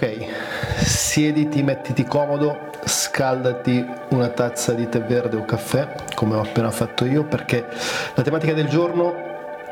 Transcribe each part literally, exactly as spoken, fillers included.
Ok, siediti, mettiti comodo, scaldati una tazza di tè verde o caffè, come ho appena fatto io, perché la tematica del giorno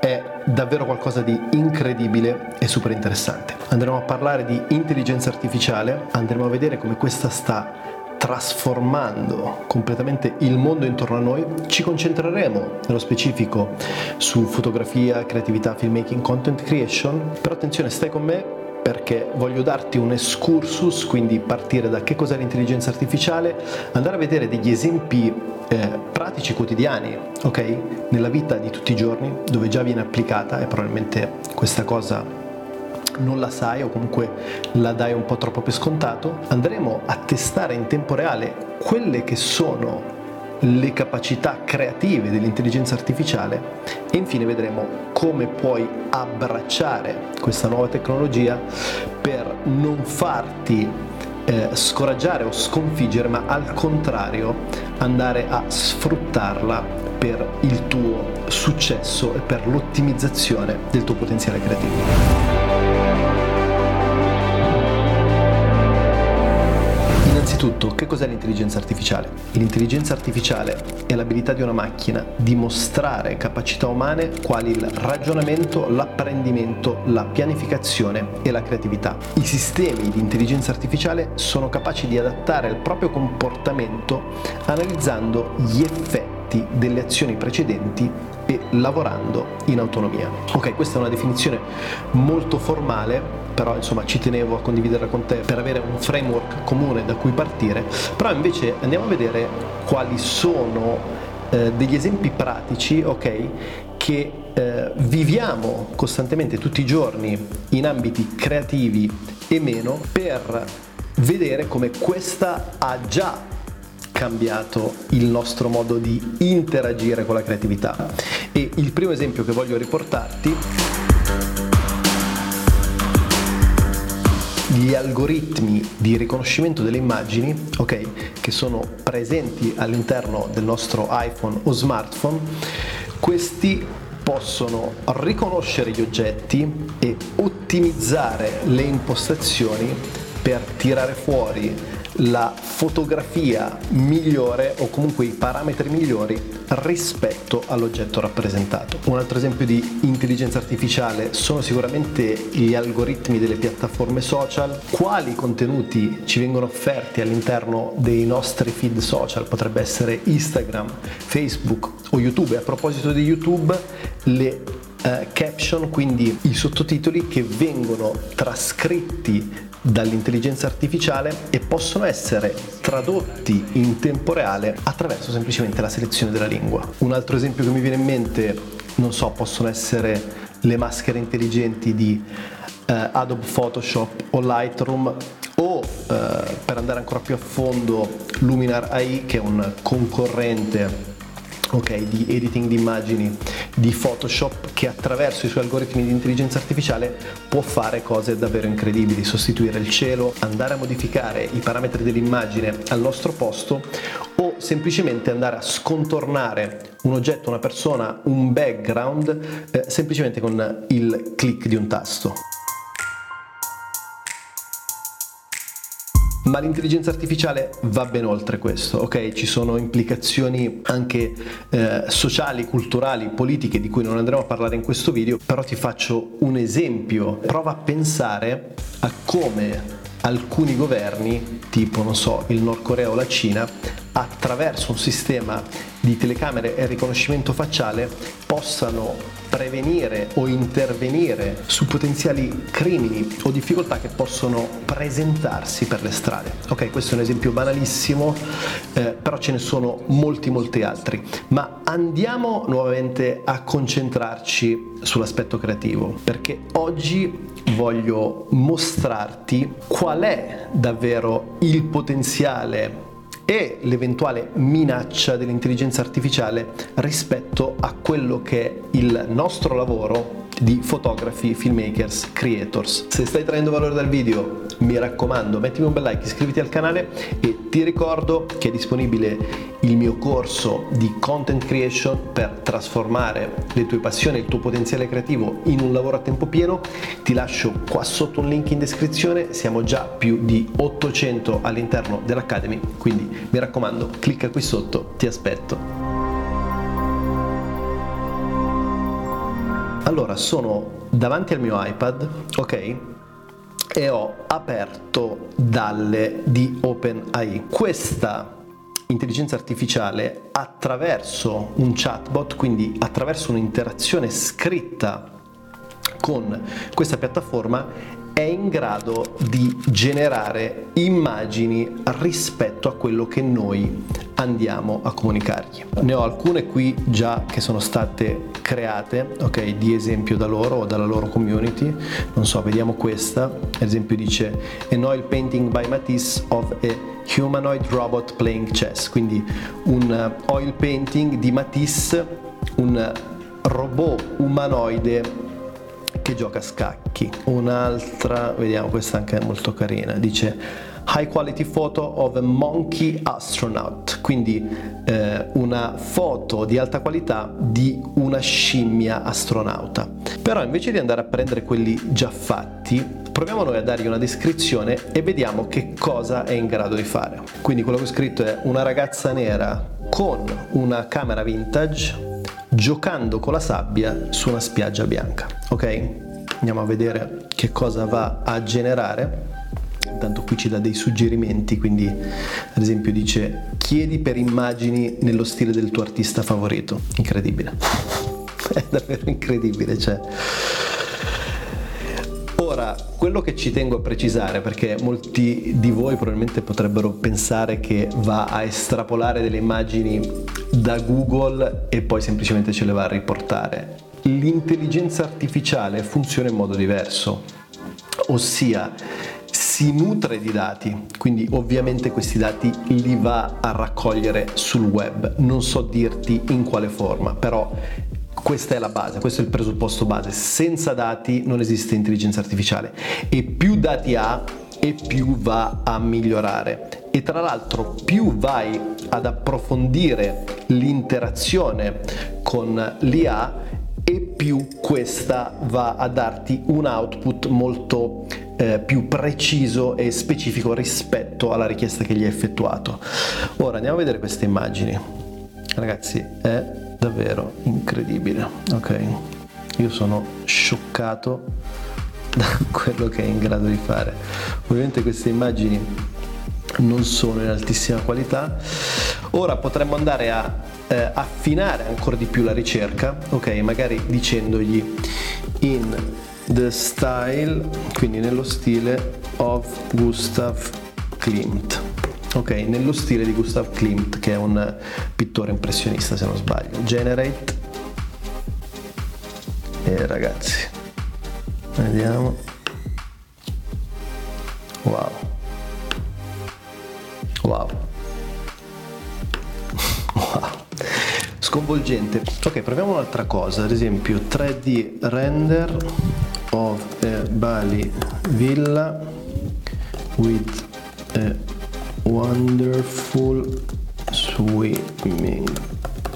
è davvero qualcosa di incredibile e super interessante. Andremo a parlare di intelligenza artificiale, andremo a vedere come questa sta trasformando completamente il mondo intorno a noi. Ci concentreremo nello specifico su fotografia, creatività, filmmaking, content creation, però attenzione, stai con me perché voglio darti un excursus, quindi partire da che cos'è l'intelligenza artificiale, andare a vedere degli esempi eh, pratici quotidiani, ok? Nella vita di tutti i giorni, dove già viene applicata e probabilmente questa cosa non la sai o comunque la dai un po' troppo per scontato. Andremo a testare in tempo reale quelle che sono le capacità creative dell'intelligenza artificiale e infine vedremo come puoi abbracciare questa nuova tecnologia per non farti eh, scoraggiare o sconfiggere, ma al contrario andare a sfruttarla per il tuo successo e per l'ottimizzazione del tuo potenziale creativo. Innanzitutto, che cos'è l'intelligenza artificiale? L'intelligenza artificiale è l'abilità di una macchina di mostrare capacità umane quali il ragionamento, l'apprendimento, la pianificazione e la creatività. I sistemi di intelligenza artificiale sono capaci di adattare il proprio comportamento analizzando gli effetti delle azioni precedenti e lavorando in autonomia. Ok, questa è una definizione molto formale, però insomma ci tenevo a condividerla con te per avere un framework comune da cui partire. Però invece andiamo a vedere quali sono eh, degli esempi pratici, ok, che eh, viviamo costantemente tutti i giorni in ambiti creativi e meno, per vedere come questa ha già cambiato il nostro modo di interagire con la creatività. E il primo esempio che voglio riportarti: gli algoritmi di riconoscimento delle immagini, ok, che sono presenti all'interno del nostro iPhone o smartphone. Questi possono riconoscere gli oggetti e ottimizzare le impostazioni per tirare fuori la fotografia migliore o comunque i parametri migliori rispetto all'oggetto rappresentato. Un altro esempio di intelligenza artificiale sono sicuramente gli algoritmi delle piattaforme social. Quali contenuti ci vengono offerti all'interno dei nostri feed social? Potrebbe essere Instagram, Facebook o YouTube. E a proposito di YouTube, le eh, caption, quindi i sottotitoli che vengono trascritti dall'intelligenza artificiale e possono essere tradotti in tempo reale attraverso semplicemente la selezione della lingua. Un altro esempio che mi viene in mente, non so, possono essere le maschere intelligenti di eh, Adobe Photoshop o Lightroom, o eh, per andare ancora più a fondo Luminar A I, che è un concorrente, ok, di editing di immagini di Photoshop, che attraverso i suoi algoritmi di intelligenza artificiale può fare cose davvero incredibili: sostituire il cielo, andare a modificare i parametri dell'immagine al nostro posto, o semplicemente andare a scontornare un oggetto, una persona, un background eh, semplicemente con il click di un tasto. Ma l'intelligenza artificiale va ben oltre questo, ok? Ci sono implicazioni anche eh, sociali, culturali, politiche, di cui non andremo a parlare in questo video, però ti faccio un esempio. Prova a pensare a come alcuni governi, tipo, non so, il Nord Corea o la Cina, attraverso un sistema di telecamere e riconoscimento facciale possano prevenire o intervenire su potenziali crimini o difficoltà che possono presentarsi per le strade. Ok, questo è un esempio banalissimo, eh, però ce ne sono molti molti altri. Ma andiamo nuovamente a concentrarci sull'aspetto creativo, perché oggi voglio mostrarti qual è davvero il potenziale e l'eventuale minaccia dell'intelligenza artificiale rispetto a quello che è il nostro lavoro di fotografi, filmmakers, creators. Se stai traendo valore dal video, mi raccomando, mettimi un bel like, iscriviti al canale e ti ricordo che è disponibile il mio corso di content creation per trasformare le tue passioni e il tuo potenziale creativo in un lavoro a tempo pieno. Ti lascio qua sotto un link in descrizione, siamo già più di ottocento all'interno dell'Academy, quindi mi raccomando, clicca qui sotto, ti aspetto. Allora, sono davanti al mio iPad, ok? E ho aperto DALLE di OpenAI. Questa intelligenza artificiale, attraverso un chatbot, quindi attraverso un'interazione scritta con questa piattaforma, è in grado di generare immagini rispetto a quello che noi andiamo a comunicargli. Ne ho alcune qui già che sono state create, ok, di esempio da loro o dalla loro community. Non so, vediamo questa. Ad esempio dice "An oil painting by Matisse of a humanoid robot playing chess", quindi un oil painting di Matisse, un robot umanoide che gioca a scacchi. Un'altra, vediamo, questa anche è molto carina, dice "High quality photo of a monkey astronaut", quindi eh, una foto di alta qualità di una scimmia astronauta. Però invece di andare a prendere quelli già fatti, proviamo noi a dargli una descrizione e vediamo che cosa è in grado di fare. Quindi quello che ho scritto è "una ragazza nera con una camera vintage giocando con la sabbia su una spiaggia bianca", ok? Andiamo a vedere che cosa va a generare. Intanto qui ci dà dei suggerimenti, quindi ad esempio dice "chiedi per immagini nello stile del tuo artista favorito". Incredibile, è davvero incredibile, cioè. Ora, quello che ci tengo a precisare, perché molti di voi probabilmente potrebbero pensare che va a estrapolare delle immagini da Google e poi semplicemente ce le va a riportare, l'intelligenza artificiale funziona in modo diverso, ossia si nutre di dati, quindi ovviamente questi dati li va a raccogliere sul web. Non so dirti in quale forma, però questa è la base, questo è il presupposto base. Senza dati non esiste intelligenza artificiale, e più dati ha e più va a migliorare, e tra l'altro più vai ad approfondire l'interazione con l'I A e più questa va a darti un output molto Eh, più preciso e specifico rispetto alla richiesta che gli hai effettuato. Ora andiamo a vedere queste immagini, ragazzi, è davvero incredibile, ok? Io sono scioccato da quello che è in grado di fare. Ovviamente queste immagini non sono in altissima qualità. Ora potremmo andare a eh, affinare ancora di più la ricerca, ok? Magari dicendogli "in the style", quindi nello stile "of Gustav Klimt", ok, nello stile di Gustav Klimt, che è un pittore impressionista se non sbaglio. Generate, e ragazzi, vediamo, wow wow wow, sconvolgente. Ok, proviamo un'altra cosa, ad esempio tre D render of a Bali villa with a wonderful swimming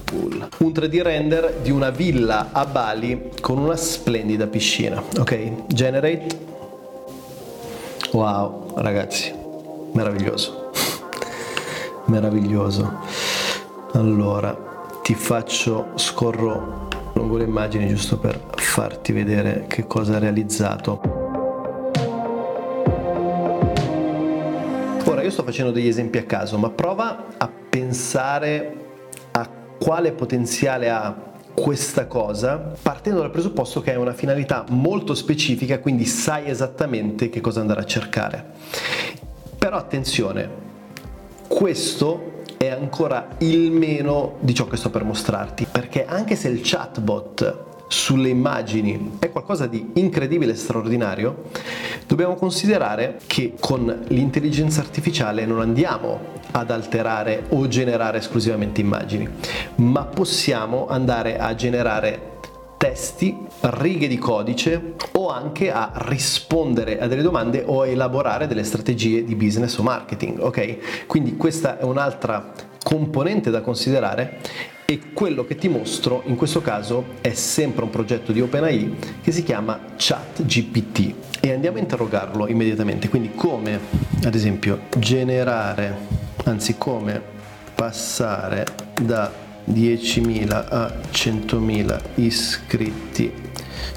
pool", un tre D render di una villa a Bali con una splendida piscina, ok? Generate, wow ragazzi, meraviglioso meraviglioso. Allora ti faccio, scorro lungo le immagini giusto per farti vedere che cosa ha realizzato. Ora io sto facendo degli esempi a caso, ma prova a pensare a quale potenziale ha questa cosa, partendo dal presupposto che è una finalità molto specifica, quindi sai esattamente che cosa andare a cercare. Però attenzione, questo è ancora il meno di ciò che sto per mostrarti, perché anche se il chatbot sulle immagini è qualcosa di incredibile e straordinario, dobbiamo considerare che con l'intelligenza artificiale non andiamo ad alterare o generare esclusivamente immagini, ma possiamo andare a generare testi, righe di codice o anche a rispondere a delle domande o a elaborare delle strategie di business o marketing, ok? Quindi questa è un'altra componente da considerare e quello che ti mostro in questo caso è sempre un progetto di OpenAI che si chiama ChatGPT e andiamo a interrogarlo immediatamente, quindi come ad esempio generare, anzi come passare da diecimila a centomila iscritti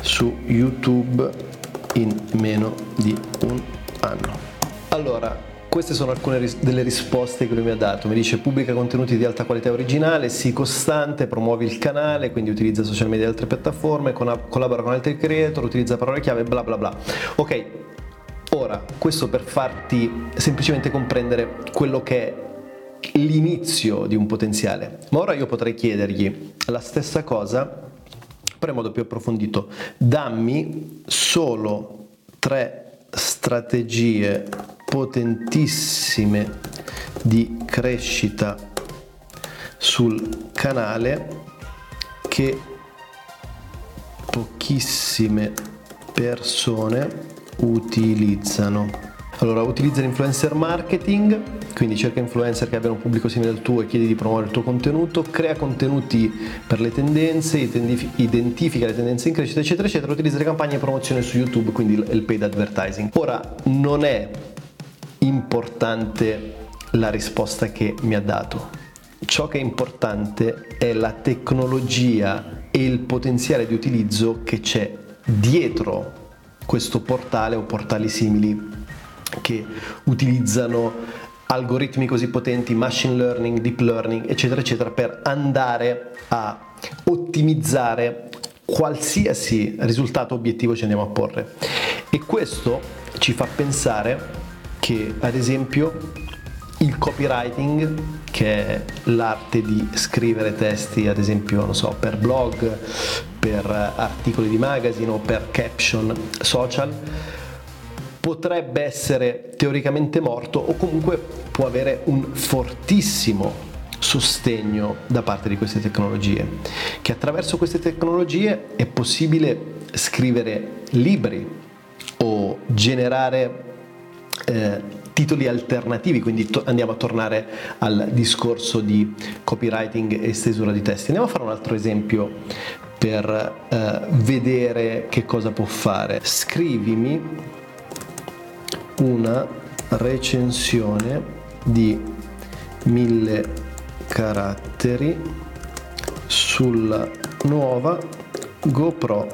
su YouTube in meno di un anno. Allora, queste sono alcune ris- delle risposte che lui mi ha dato. Mi dice: pubblica contenuti di alta qualità originale, sii costante, promuovi il canale, quindi utilizza social media e altre piattaforme, con- collabora con altri creator, utilizza parole chiave, bla bla bla. Ok, ora questo per farti semplicemente comprendere quello che è l'inizio di un potenziale, ma ora io potrei chiedergli la stessa cosa però in modo più approfondito. Dammi solo tre strategie potentissime di crescita sul canale che pochissime persone utilizzano. Allora, utilizza l'influencer marketing, quindi cerca influencer che abbiano un pubblico simile al tuo e chiedi di promuovere il tuo contenuto, crea contenuti per le tendenze, identifica le tendenze in crescita, eccetera, eccetera, utilizza le campagne di promozione su YouTube, quindi il paid advertising. Ora, non è importante la risposta che mi ha dato. Ciò che è importante è la tecnologia e il potenziale di utilizzo che c'è dietro questo portale o portali simili che utilizzano algoritmi così potenti, machine learning, deep learning, eccetera, eccetera, per andare a ottimizzare qualsiasi risultato obiettivo ci andiamo a porre. E questo ci fa pensare che, ad esempio, il copywriting, che è l'arte di scrivere testi, ad esempio, non so, per blog, per articoli di magazine o per caption social, potrebbe essere teoricamente morto o comunque può avere un fortissimo sostegno da parte di queste tecnologie, che attraverso queste tecnologie è possibile scrivere libri o generare eh, titoli alternativi, quindi to- andiamo a tornare al discorso di copywriting e stesura di testi. Andiamo a fare un altro esempio per eh, vedere che cosa può fare. Scrivimi una recensione di mille caratteri sulla nuova GoPro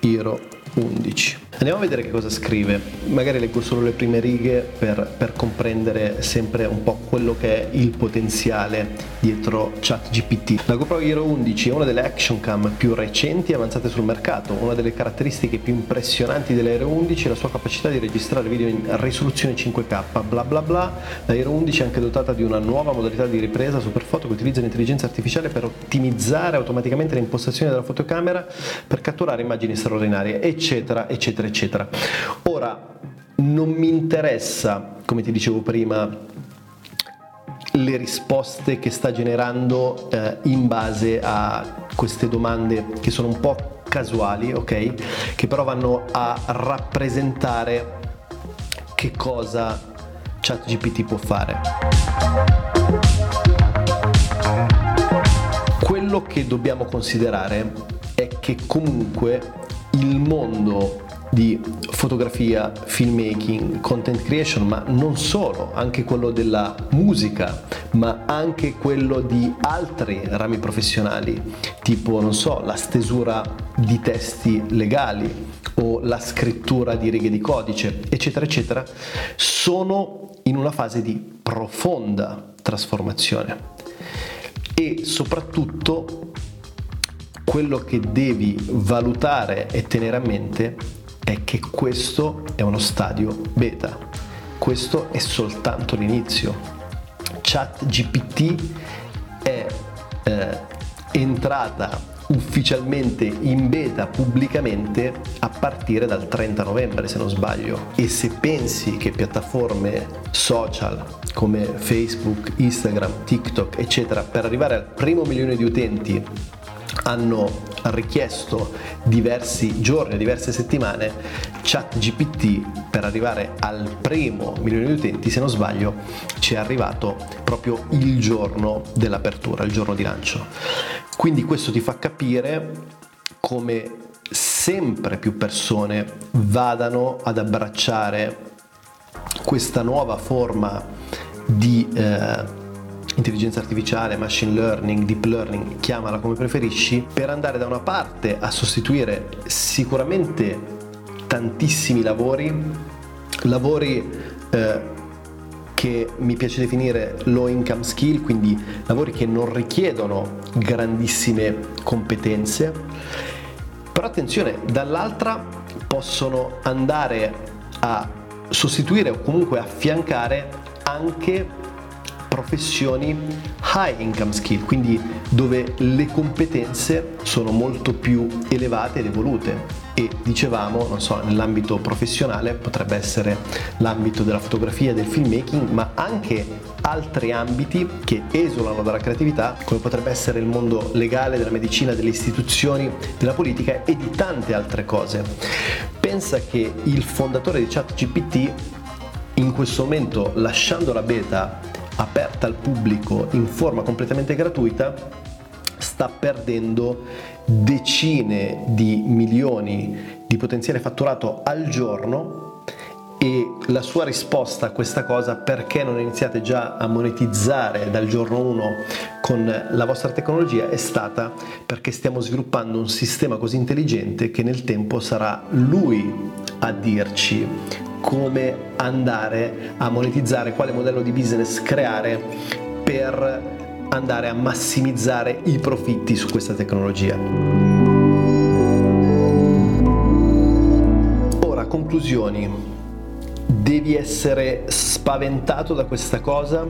Hero undici. Andiamo a vedere che cosa scrive. Magari leggo solo le prime righe per, per comprendere sempre un po' quello che è il potenziale dietro ChatGPT. La GoPro Hero undici è una delle action cam più recenti e avanzate sul mercato. Una delle caratteristiche più impressionanti della Hero undici è la sua capacità di registrare video in risoluzione cinque K, bla bla bla. La Hero undici è anche dotata di una nuova modalità di ripresa, Superfoto, che utilizza l'intelligenza artificiale per ottimizzare automaticamente le impostazioni della fotocamera per catturare immagini straordinarie, eccetera, eccetera, eccetera. Ora, non mi interessa, come ti dicevo prima, le risposte che sta generando eh, in base a queste domande che sono un po' casuali, ok? Che però vanno a rappresentare che cosa ChatGPT può fare. Quello che dobbiamo considerare è che comunque il mondo di fotografia, filmmaking, content creation, ma non solo, anche quello della musica, ma anche quello di altri rami professionali, tipo, non so, la stesura di testi legali o la scrittura di righe di codice, eccetera, eccetera, sono in una fase di profonda trasformazione. E soprattutto quello che devi valutare e tenere a mente è che questo è uno stadio beta, questo è soltanto l'inizio. ChatGPT è eh, entrata ufficialmente in beta pubblicamente a partire dal trenta novembre, se non sbaglio, e se pensi che piattaforme social come Facebook, Instagram, TikTok, eccetera, per arrivare al primo milione di utenti hanno richiesto diversi giorni, diverse settimane, ChatGPT per arrivare al primo milione di utenti, se non sbaglio, ci è arrivato proprio il giorno dell'apertura, il giorno di lancio. Quindi questo ti fa capire come sempre più persone vadano ad abbracciare questa nuova forma di eh, intelligenza artificiale, machine learning, deep learning, chiamala come preferisci, per andare da una parte a sostituire sicuramente tantissimi lavori, lavori eh, che mi piace definire low income skill, quindi lavori che non richiedono grandissime competenze, però attenzione, dall'altra possono andare a sostituire o comunque affiancare anche professioni high income skill, quindi dove le competenze sono molto più elevate ed evolute. E dicevamo, non so, nell'ambito professionale potrebbe essere l'ambito della fotografia, del filmmaking, ma anche altri ambiti che esulano dalla creatività, come potrebbe essere il mondo legale, della medicina, delle istituzioni, della politica e di tante altre cose. Pensa che il fondatore di ChatGPT, in questo momento, lasciando la beta aperta al pubblico in forma completamente gratuita, sta perdendo decine di milioni di potenziale fatturato al giorno. E la sua risposta a questa cosa: perché non iniziate già a monetizzare dal giorno uno con la vostra tecnologia? È stata: perché stiamo sviluppando un sistema così intelligente che nel tempo sarà lui a dirci come andare a monetizzare, quale modello di business creare per andare a massimizzare i profitti su questa tecnologia. Ora, conclusioni. Devi essere spaventato da questa cosa,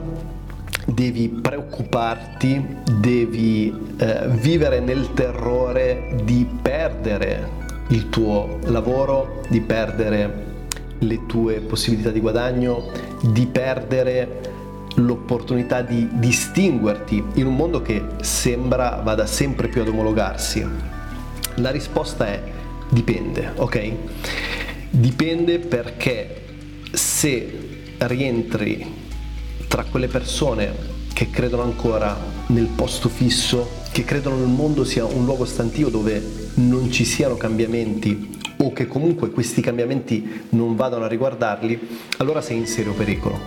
devi preoccuparti, devi eh, vivere nel terrore di perdere il tuo lavoro, di perdere le tue possibilità di guadagno, di perdere l'opportunità di distinguerti in un mondo che sembra vada sempre più ad omologarsi. La risposta è: dipende, ok? Dipende, perché se rientri tra quelle persone che credono ancora nel posto fisso, che credono il mondo sia un luogo stantio dove non ci siano cambiamenti, o che comunque questi cambiamenti non vadano a riguardarli, allora sei in serio pericolo.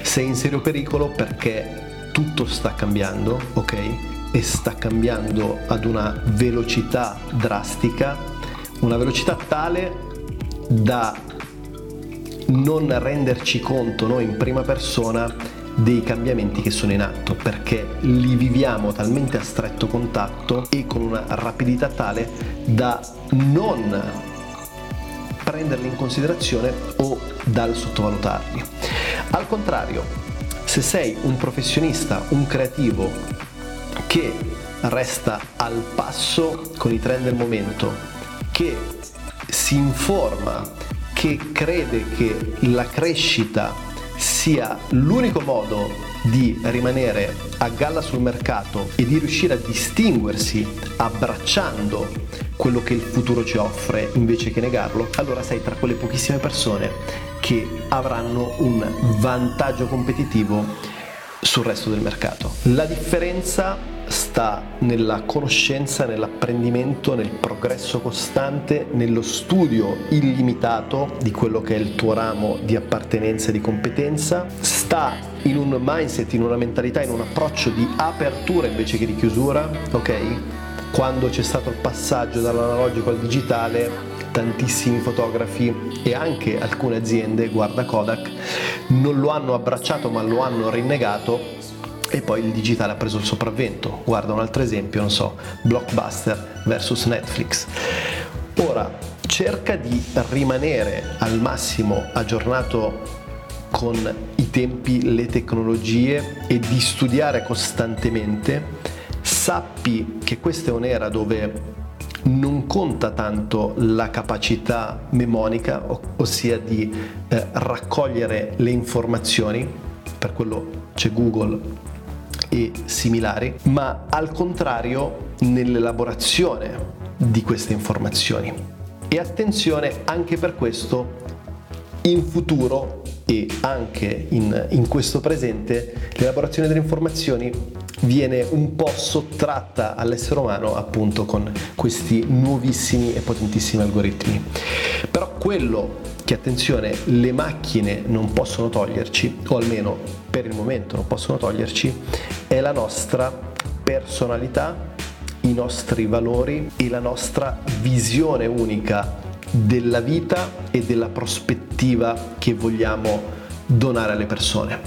Sei in serio pericolo perché tutto sta cambiando, ok? E sta cambiando ad una velocità drastica, una velocità tale da non renderci conto noi in prima persona dei cambiamenti che sono in atto, perché li viviamo talmente a stretto contatto e con una rapidità tale da non prenderli in considerazione o dal sottovalutarli. Al contrario, se sei un professionista, un creativo che resta al passo con i trend del momento, che si informa, che crede che la crescita sia l'unico modo di rimanere a galla sul mercato e di riuscire a distinguersi abbracciando quello che il futuro ci offre invece che negarlo, allora sei tra quelle pochissime persone che avranno un vantaggio competitivo sul resto del mercato. La differenza sta nella conoscenza, nell'apprendimento, nel progresso costante, nello studio illimitato di quello che è il tuo ramo di appartenenza e di competenza. Sta in un mindset, in una mentalità, in un approccio di apertura invece che di chiusura, ok? Quando c'è stato il passaggio dall'analogico al digitale, tantissimi fotografi e anche alcune aziende, guarda Kodak, non lo hanno abbracciato ma lo hanno rinnegato, e poi il digitale ha preso il sopravvento. Guarda un altro esempio, non so, Blockbuster versus Netflix. Ora, cerca di rimanere al massimo aggiornato con i tempi, le tecnologie, e di studiare costantemente. Sappi che questa è un'era dove non conta tanto la capacità memonica, ossia di eh, raccogliere le informazioni. Per quello c'è Google e similari, ma al contrario nell'elaborazione di queste informazioni. E attenzione anche per questo, in futuro e anche in, in questo presente, l'elaborazione delle informazioni viene un po' sottratta all'essere umano, appunto, con questi nuovissimi e potentissimi algoritmi. Però quello che, attenzione, le macchine non possono toglierci, o almeno per il momento non possono toglierci, è la nostra personalità, i nostri valori e la nostra visione unica della vita e della prospettiva che vogliamo donare alle persone.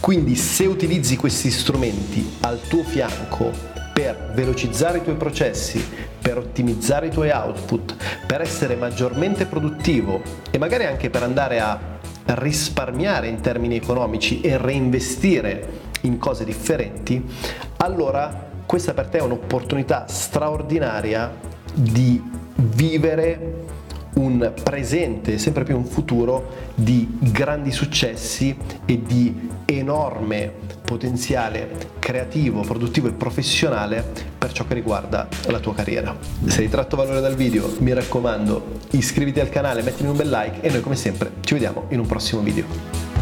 Quindi se utilizzi questi strumenti al tuo fianco per velocizzare i tuoi processi, per ottimizzare i tuoi output, per essere maggiormente produttivo e magari anche per andare a risparmiare in termini economici e reinvestire in cose differenti, allora questa per te è un'opportunità straordinaria di vivere un presente, sempre più un futuro di grandi successi e di enorme potenziale creativo, produttivo e professionale per ciò che riguarda la tua carriera. Se hai tratto valore dal video, mi raccomando, iscriviti al canale, mettimi un bel like e noi come sempre ci vediamo in un prossimo video.